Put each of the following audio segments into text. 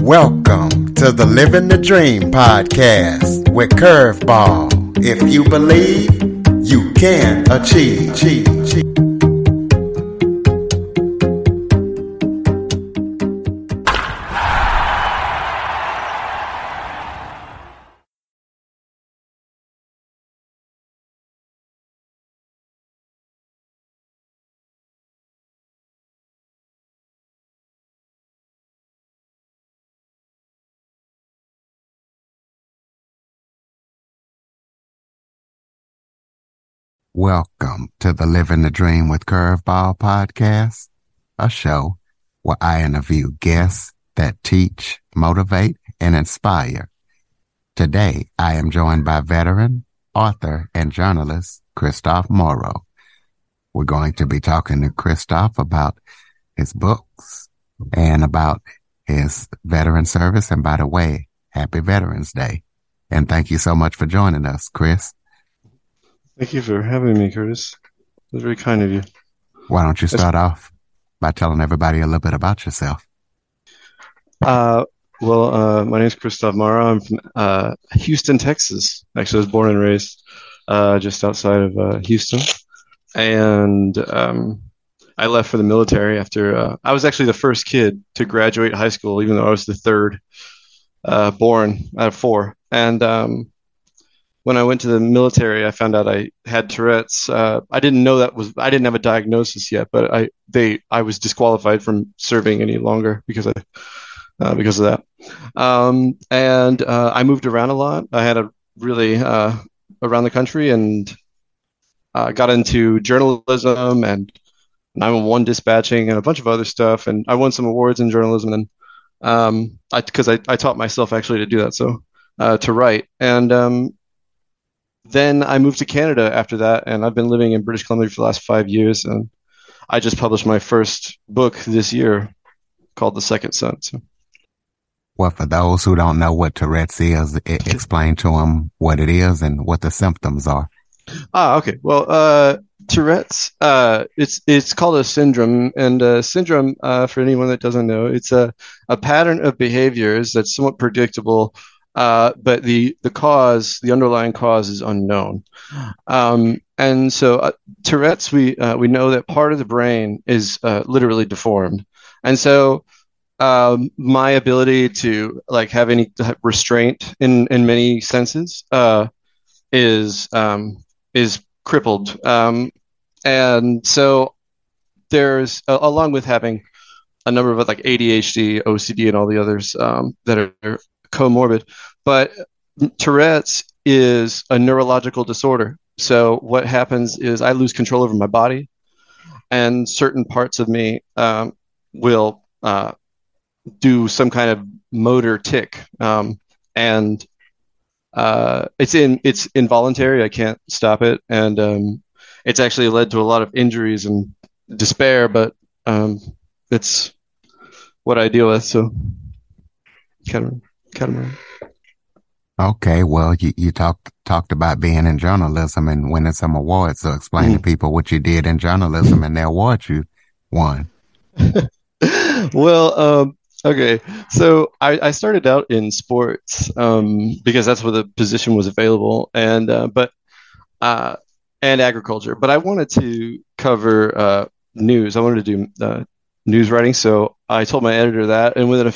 Welcome to the Living the Dream podcast with Curveball. If you believe, you can achieve. Welcome to the Living the Dream with Curveball podcast, a show where I interview guests that teach, motivate, and inspire. Today, I am joined by veteran, author, and journalist Kristof Morrow. We're going to be talking to Kristof about his books and about his veteran service. And by the way, happy Veterans Day. And thank you so much for joining us, Chris. Thank you for having me, Curtis. That's very kind of you. Why don't you start off by telling everybody a little bit about yourself? My name is Kristof Morrow. I'm from Houston, Texas. Actually, I was born and raised just outside of Houston. And I left for the military after I was actually the first kid to graduate high school, even though I was the third born out of four. And when I went to the military, I found out I had Tourette's. I didn't know I didn't have a diagnosis yet, but I was disqualified from serving any longer because of that. And I moved around a lot. I had a really around the country and got into journalism and 911 dispatching and a bunch of other stuff. And I won some awards in journalism, and because I taught myself actually to do that, so to write and. Then I moved to Canada after that, and I've been living in British Columbia for the last 5 years, and I just published my first book this year called The Second Son. So. Well, for those who don't know what Tourette's is, explain to them what it is and what the symptoms are. Okay. Well, Tourette's, it's called a syndrome, and a syndrome, for anyone that doesn't know, it's a pattern of behaviors that's somewhat predictable. But the underlying cause is unknown. And so Tourette's, we know that part of the brain is literally deformed. And so my ability to have any restraint in many senses is crippled. And so there's, along with having a number of ADHD, OCD, and all the others that are comorbid, but Tourette's is a neurological disorder. So what happens is I lose control over my body, and certain parts of me will do some kind of motor tick, and it's involuntary. I can't stop it, and it's actually led to a lot of injuries and despair. But it's what I deal with. So, Catamaran. Okay, well, you talked about being in journalism and winning some awards. So explain to people what you did in journalism and the award you won. Well, okay. So I started out in sports because that's where the position was available, and agriculture. But I wanted to cover news. I wanted to do news writing. So I told my editor that, and within a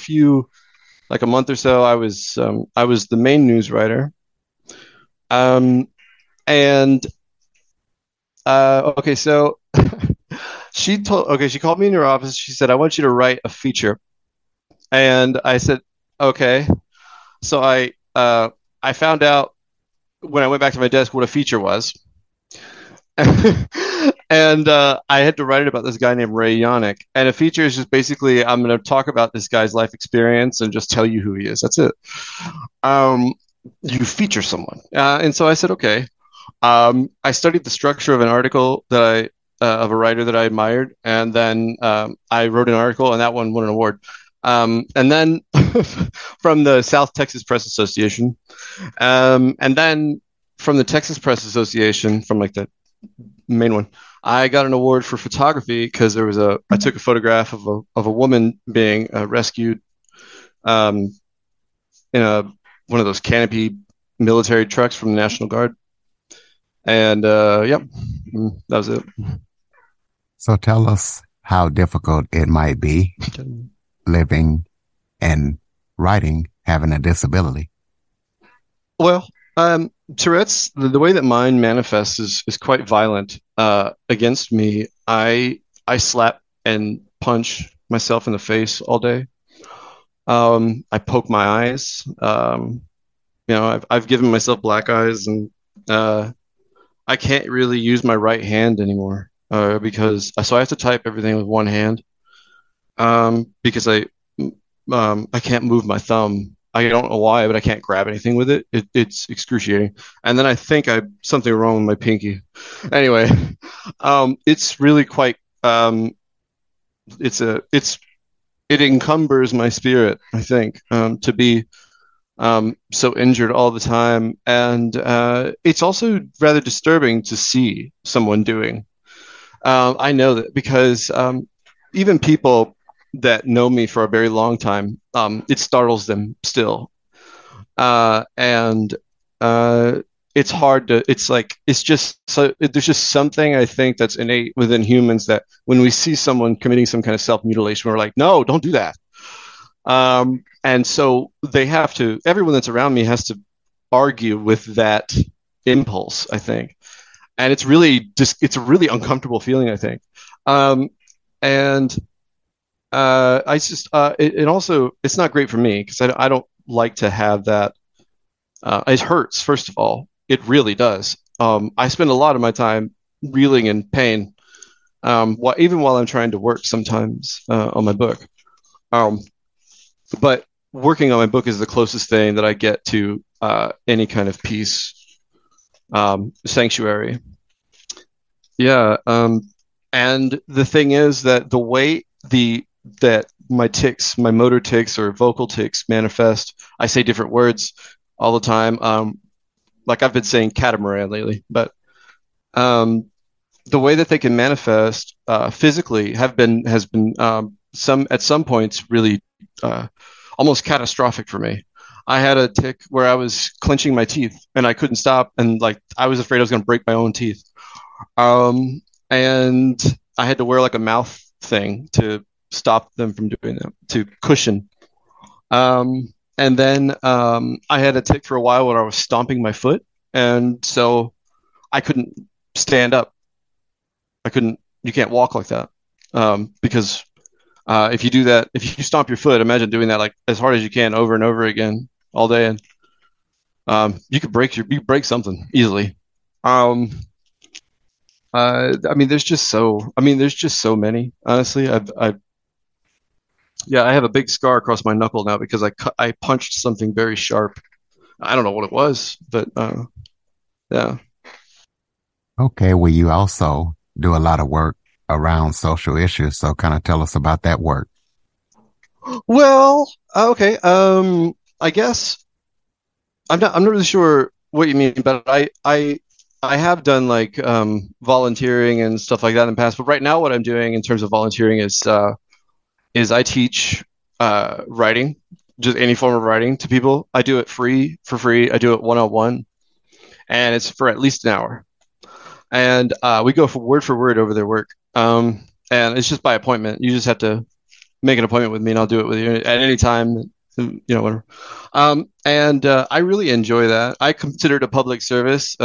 month or so, I was the main news writer, okay. So she called me in her office. She said, "I want you to write a feature," and I said, "Okay." So I found out when I went back to my desk what a feature was, and I had to write it about this guy named Ray Yannick. And a feature is just basically, I'm going to talk about this guy's life experience and just tell you who he is. That's it. You feature someone. And so I said, okay. I studied the structure of an article that of a writer that I admired. And then I wrote an article, and that one won an award. And then from the South Texas Press Association. And then from the Texas Press Association, from the main one, I got an award for photography because I took a photograph of a woman being rescued in one of those canopy military trucks from the National Guard. And yep, that was it. So tell us how difficult it might be living and writing, having a disability. Well, Tourette's, the way that mine manifests is quite violent against me. I slap and punch myself in the face all day. I poke my eyes. I've given myself black eyes, and I can't really use my right hand anymore because I have to type everything with one hand because I can't move my thumb. I don't know why, but I can't grab anything with it. It's excruciating. And then I think something wrong with my pinky. Anyway, it's really quite. It encumbers my spirit, I think, to be so injured all the time, and it's also rather disturbing to see someone doing. I know that because even people that know me for a very long time, it startles them still, and it's hard to. It's like it's just so. There's just something I think that's innate within humans that when we see someone committing some kind of self-mutilation, we're like, no, don't do that. And so they have to. Everyone that's around me has to argue with that impulse, I think, and it's really just. It's a really uncomfortable feeling, I think, and it's not great for me because I don't like to have that. It hurts, first of all. It really does. I spend a lot of my time reeling in pain, even while I'm trying to work sometimes on my book. But working on my book is the closest thing that I get to any kind of peace, sanctuary. Yeah. And the thing is that the way that my tics, my motor tics or vocal tics manifest, I say different words all the time. Like I've been saying catamaran lately, but the way that they can manifest physically has been at some points really almost catastrophic for me. I had a tic where I was clenching my teeth and I couldn't stop, and like I was afraid I was going to break my own teeth, and I had to wear like a mouth thing to stop them from doing that, to cushion. And then I had a tic for a while when I was stomping my foot, and so I couldn't stand up. You can't walk like that because if you do that, if you stomp your foot, imagine doing that like as hard as you can over and over again all day, and you could break something easily. There's just so many. Honestly, I have a big scar across my knuckle now because I punched something very sharp. I don't know what it was, but yeah. Okay, well, you also do a lot of work around social issues, so kind of tell us about that work. Well, okay. I guess I'm not really sure what you mean, but I have done like volunteering and stuff like that in the past. But right now, what I'm doing in terms of volunteering is I teach writing, just any form of writing to people. I do it for free. I do it one-on-one, and it's for at least an hour. And we go for word over their work. And it's just by appointment. You just have to make an appointment with me, and I'll do it with you at any time, whatever. I really enjoy that. I consider it a public service,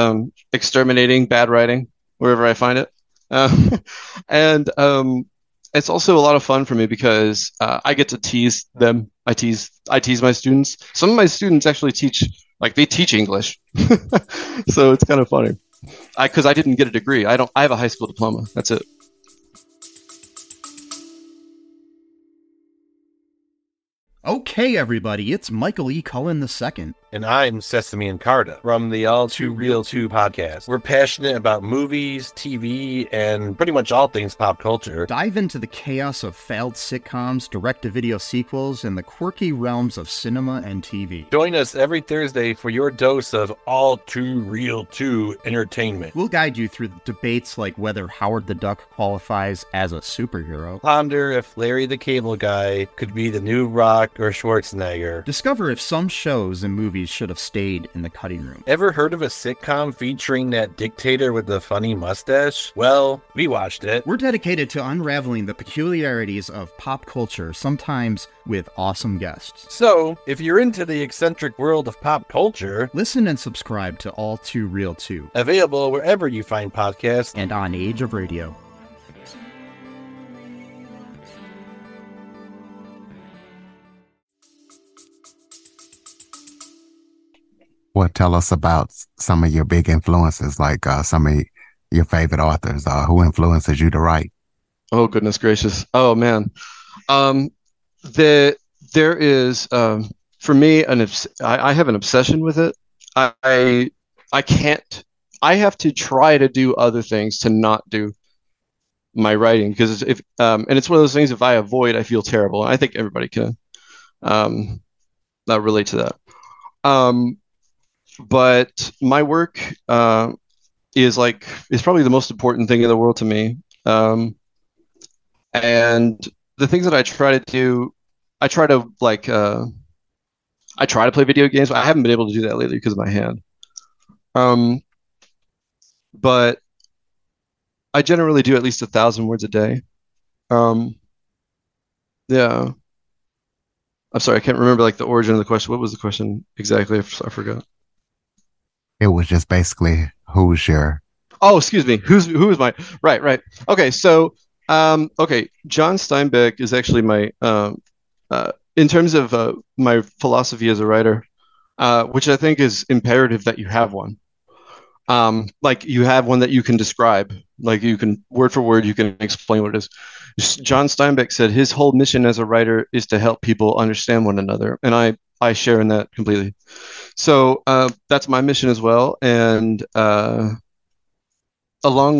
exterminating bad writing wherever I find it. It's also a lot of fun for me because I get to tease them. I tease my students. Some of my students actually teach English, so it's kind of funny. Because I didn't get a degree. I have a high school diploma. That's it. Okay, everybody, it's Michael E. Cullen II. And I'm Sesame Encarta from the All Too Real 2 podcast. We're passionate about movies, TV, and pretty much all things pop culture. Dive into the chaos of failed sitcoms, direct-to-video sequels, and the quirky realms of cinema and TV. Join us every Thursday for your dose of All Too Real 2 entertainment. We'll guide you through debates like whether Howard the Duck qualifies as a superhero. Ponder if Larry the Cable Guy could be the new Rock or Schwarzenegger. Discover if some shows and movies should have stayed in the cutting room. Ever heard of a sitcom featuring that dictator with the funny mustache? Well, we watched it. We're dedicated to unraveling the peculiarities of pop culture, sometimes with awesome guests. So, if you're into the eccentric world of pop culture, listen and subscribe to All Too Real 2. Available wherever you find podcasts and on Age of Radio. Well, tell us about some of your big influences, like some of your favorite authors. Who influences you to write? Oh, goodness gracious. Oh, man. There is, for me, I have an obsession with it. I have to try to do other things to not do my writing, because and it's one of those things, if I avoid, I feel terrible. I think everybody can relate to that. But my work is probably the most important thing in the world to me. And the things that I try to do, I try to play video games, but I haven't been able to do that lately because of my hand. But I generally do at least 1,000 words a day. Yeah. I'm sorry, I can't remember the origin of the question. What was the question exactly? I forgot. It was just basically okay. So, John Steinbeck is actually my, in terms of my philosophy as a writer, which I think is imperative that you have one. You have one that you can describe, you can word for word, you can explain what it is. John Steinbeck said his whole mission as a writer is to help people understand one another, and I share in that completely. So that's my mission as well. And along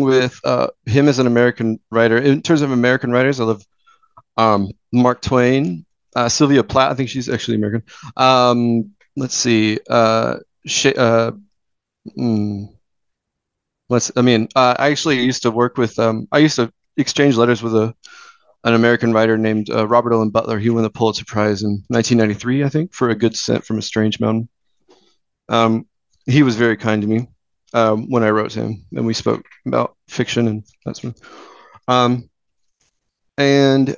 with him as an American writer, in terms of American writers, I love Mark Twain, Sylvia Plath. I think she's actually American. Let's see. I actually used to work with, I used to exchange letters with an American writer named Robert Olin Butler. He won the Pulitzer Prize in 1993, I think, for A Good Scent from a Strange Mountain. He was very kind to me when I wrote to him, and we spoke about fiction and that sort of thing.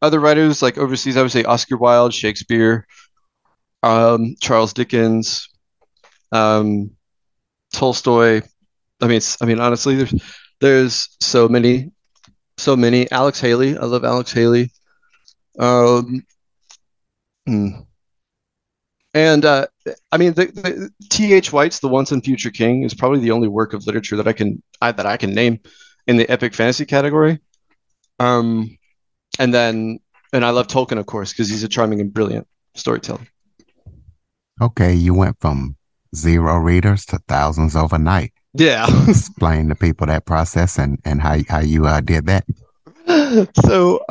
Other writers overseas, I would say Oscar Wilde, Shakespeare, Charles Dickens, Tolstoy. Honestly, there's so many. So many. Alex Haley. I love Alex Haley. The T.H. White's The Once and Future King is probably the only work of literature that I can name in the epic fantasy category. And I love Tolkien, of course, because he's a charming and brilliant storyteller. Okay, you went from 0 readers to thousands overnight. Yeah. Explain to people that process and how you did that. So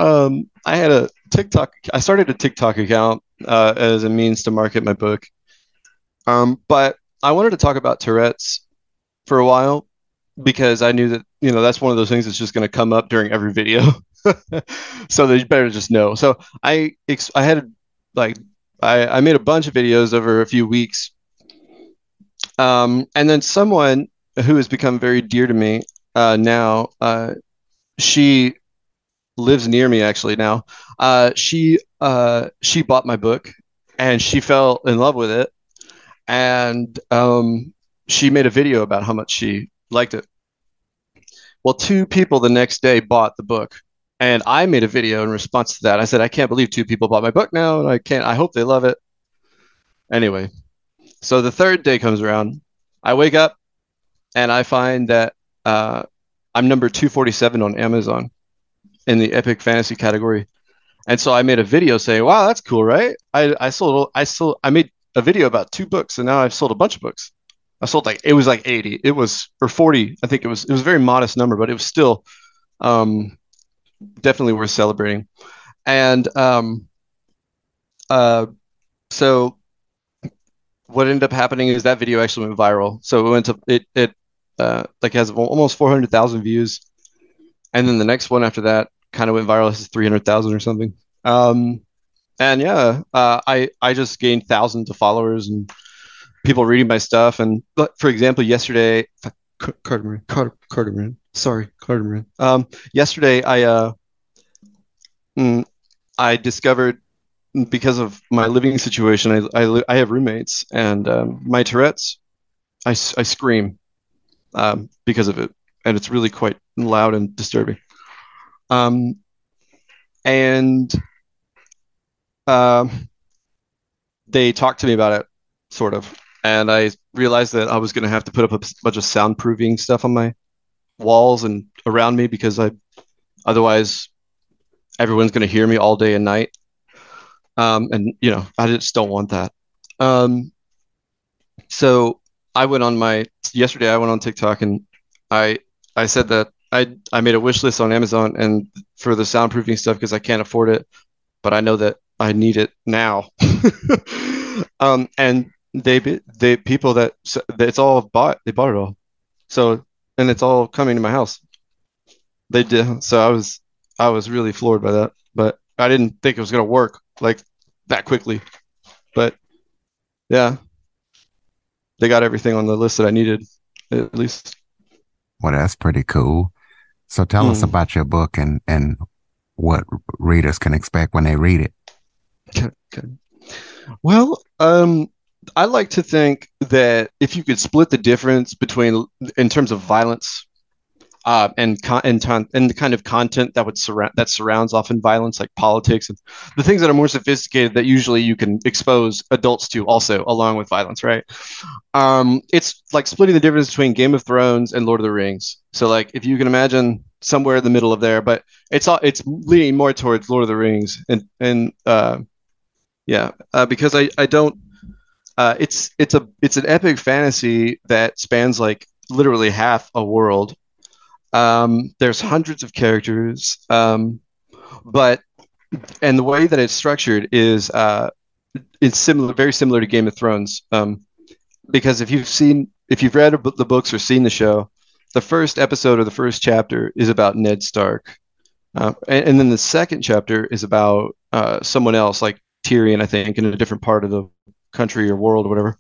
I had a TikTok. I started a TikTok account as a means to market my book. But I wanted to talk about Tourette's for a while because I knew that, that's one of those things that's just going to come up during every video. So they better just know. So I made a bunch of videos over a few weeks. And then someone who has become very dear to me now. She lives near me actually now. She bought my book and she fell in love with it. And she made a video about how much she liked it. Well, 2 people the next day bought the book, and I made a video in response to that. I said, I can't believe 2 people bought my book now, and I hope they love it. Anyway, so the 3rd day comes around. I wake up and I find that I'm number 247 on Amazon in the epic fantasy category. And so I made a video saying, wow, that's cool, right? I made a video about 2 books, and now I've sold a bunch of books. I sold 80. It was, or 40. I think it was a very modest number, but it was still definitely worth celebrating. And so what ended up happening is that video actually went viral. So it went to, it has almost 400,000 views. And then the next one after that kind of went viral. It's 300,000 or something. And yeah, I just gained thousands of followers and people reading my stuff. And for example, yesterday, Cardamran. Yesterday, I discovered, because of my living situation, I have roommates, and my Tourette's, I scream because of it, and it's really quite loud and disturbing. They talked to me about it, sort of, and I realized that I was going to have to put up a bunch of soundproofing stuff on my walls and around me, because otherwise everyone's going to hear me all day and night. And I just don't want that. So yesterday I went on TikTok, and I said that I made a wish list on Amazon and for the soundproofing stuff, because I can't afford it, but I know that I need it now. And they people that it's all bought, they bought it all. So, and it's all coming to my house. They did. So I was really floored by that, but I didn't think it was going to work like that quickly, but yeah, they got everything on the list that I needed, at least. Well, that's pretty cool. So tell us about your book and what readers can expect when they read it. Okay. Well, I like to think that if you could split the difference between, in terms of violence, and the kind of content that surrounds often violence, like politics and the things that are more sophisticated that usually you can expose adults to also along with violence, right? It's like splitting the difference between Game of Thrones and Lord of the Rings. So, like, if you can imagine somewhere in the middle of there, but it's leaning more towards Lord of the Rings, and because I don't it's an epic fantasy that spans like literally half a world. There's hundreds of characters, and the way that it's structured is it's similar, very similar to Game of Thrones, because if you've read the books or seen the show, the first episode or the first chapter is about Ned Stark, and then the second chapter is about someone else, like Tyrion, I think, in a different part of the country or world or whatever,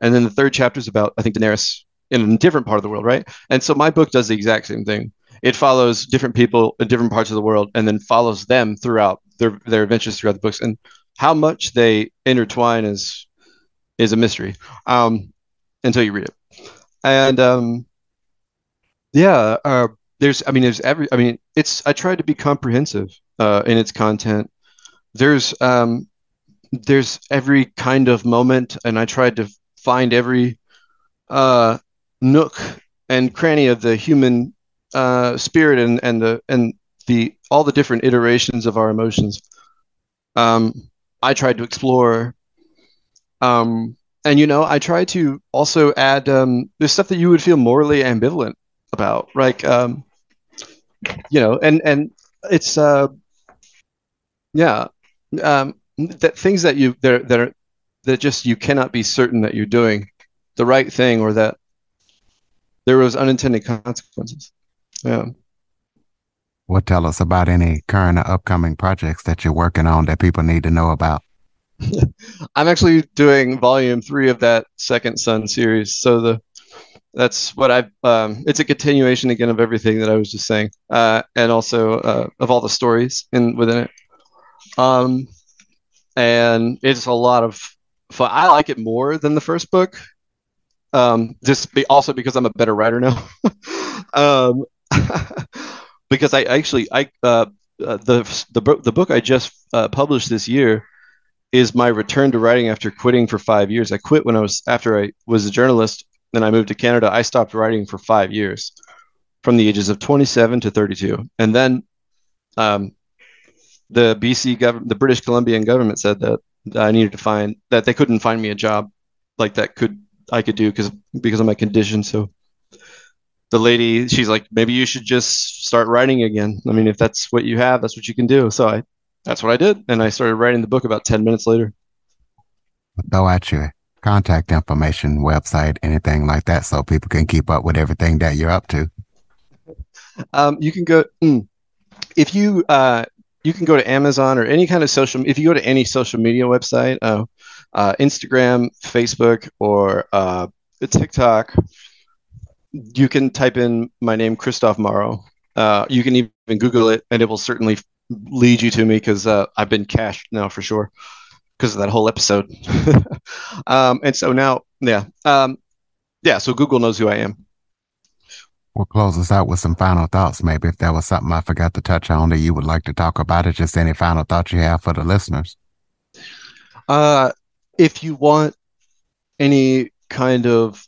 and then the third chapter is about, I think, Daenerys, in a different part of the world, right? And so my book does the exact same thing. It follows different people in different parts of the world, and then follows them throughout their adventures throughout the books. And how much they intertwine is a mystery until you read it. And I tried to be comprehensive in its content. There's every kind of moment, and I tried to find every nook and cranny of the human spirit and the all the different iterations of our emotions. I tried to explore, and I tried to also add there's stuff that you would feel morally ambivalent about, like and it's that things that you that just you cannot be certain that you're doing the right thing, or that there was unintended consequences. Yeah. Well, tell us about any current or upcoming projects that you're working on that people need to know about. I'm actually doing volume 3 of that Second Son series. So that's what I've, it's a continuation again of everything that I was just saying. And also of all the stories within it. And it's a lot of fun. I like it more than the first book. Also because I'm a better writer now, because the book I just published this year is my return to writing after quitting for 5 years. I quit after I was a journalist, and I moved to Canada. I stopped writing for 5 years, from the ages of 27 to 32, and then the BC government, the British Columbian government, said that I needed to find that they couldn't find me a job like that I could do because of my condition. So the lady, she's like, maybe you should just start writing again. I mean, if that's what you have, that's what you can do. So that's what I did. And I started writing the book about 10 minutes later. Throw out your contact information, website, anything like that, so people can keep up with everything that you're up to. You can go, if you you can go to Amazon or any kind of social. If you go to any social media website, Instagram, Facebook, or TikTok, you can type in my name, Kristof Morrow. You can even Google it, and it will certainly lead you to me because I've been cached now for sure because of that whole episode. And so now, yeah. So Google knows who I am. We'll close us out with some final thoughts. Maybe if there was something I forgot to touch on that you would like to talk about, or just any final thoughts you have for the listeners. If you want any kind of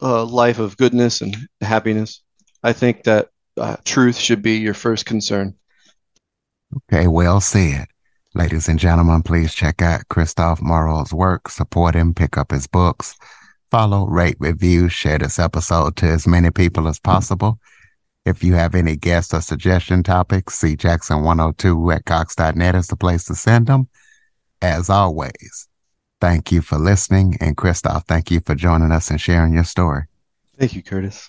life of goodness and happiness, I think that truth should be your first concern. Okay, well said. Ladies and gentlemen, please check out Kristof Morrow's work, support him, pick up his books, follow, rate, review, share this episode to as many people as possible. If you have any guest or suggestion topics, cjackson102@cox.net is the place to send them. As always, thank you for listening. And Kristof, thank you for joining us and sharing your story. Thank you, Curtis.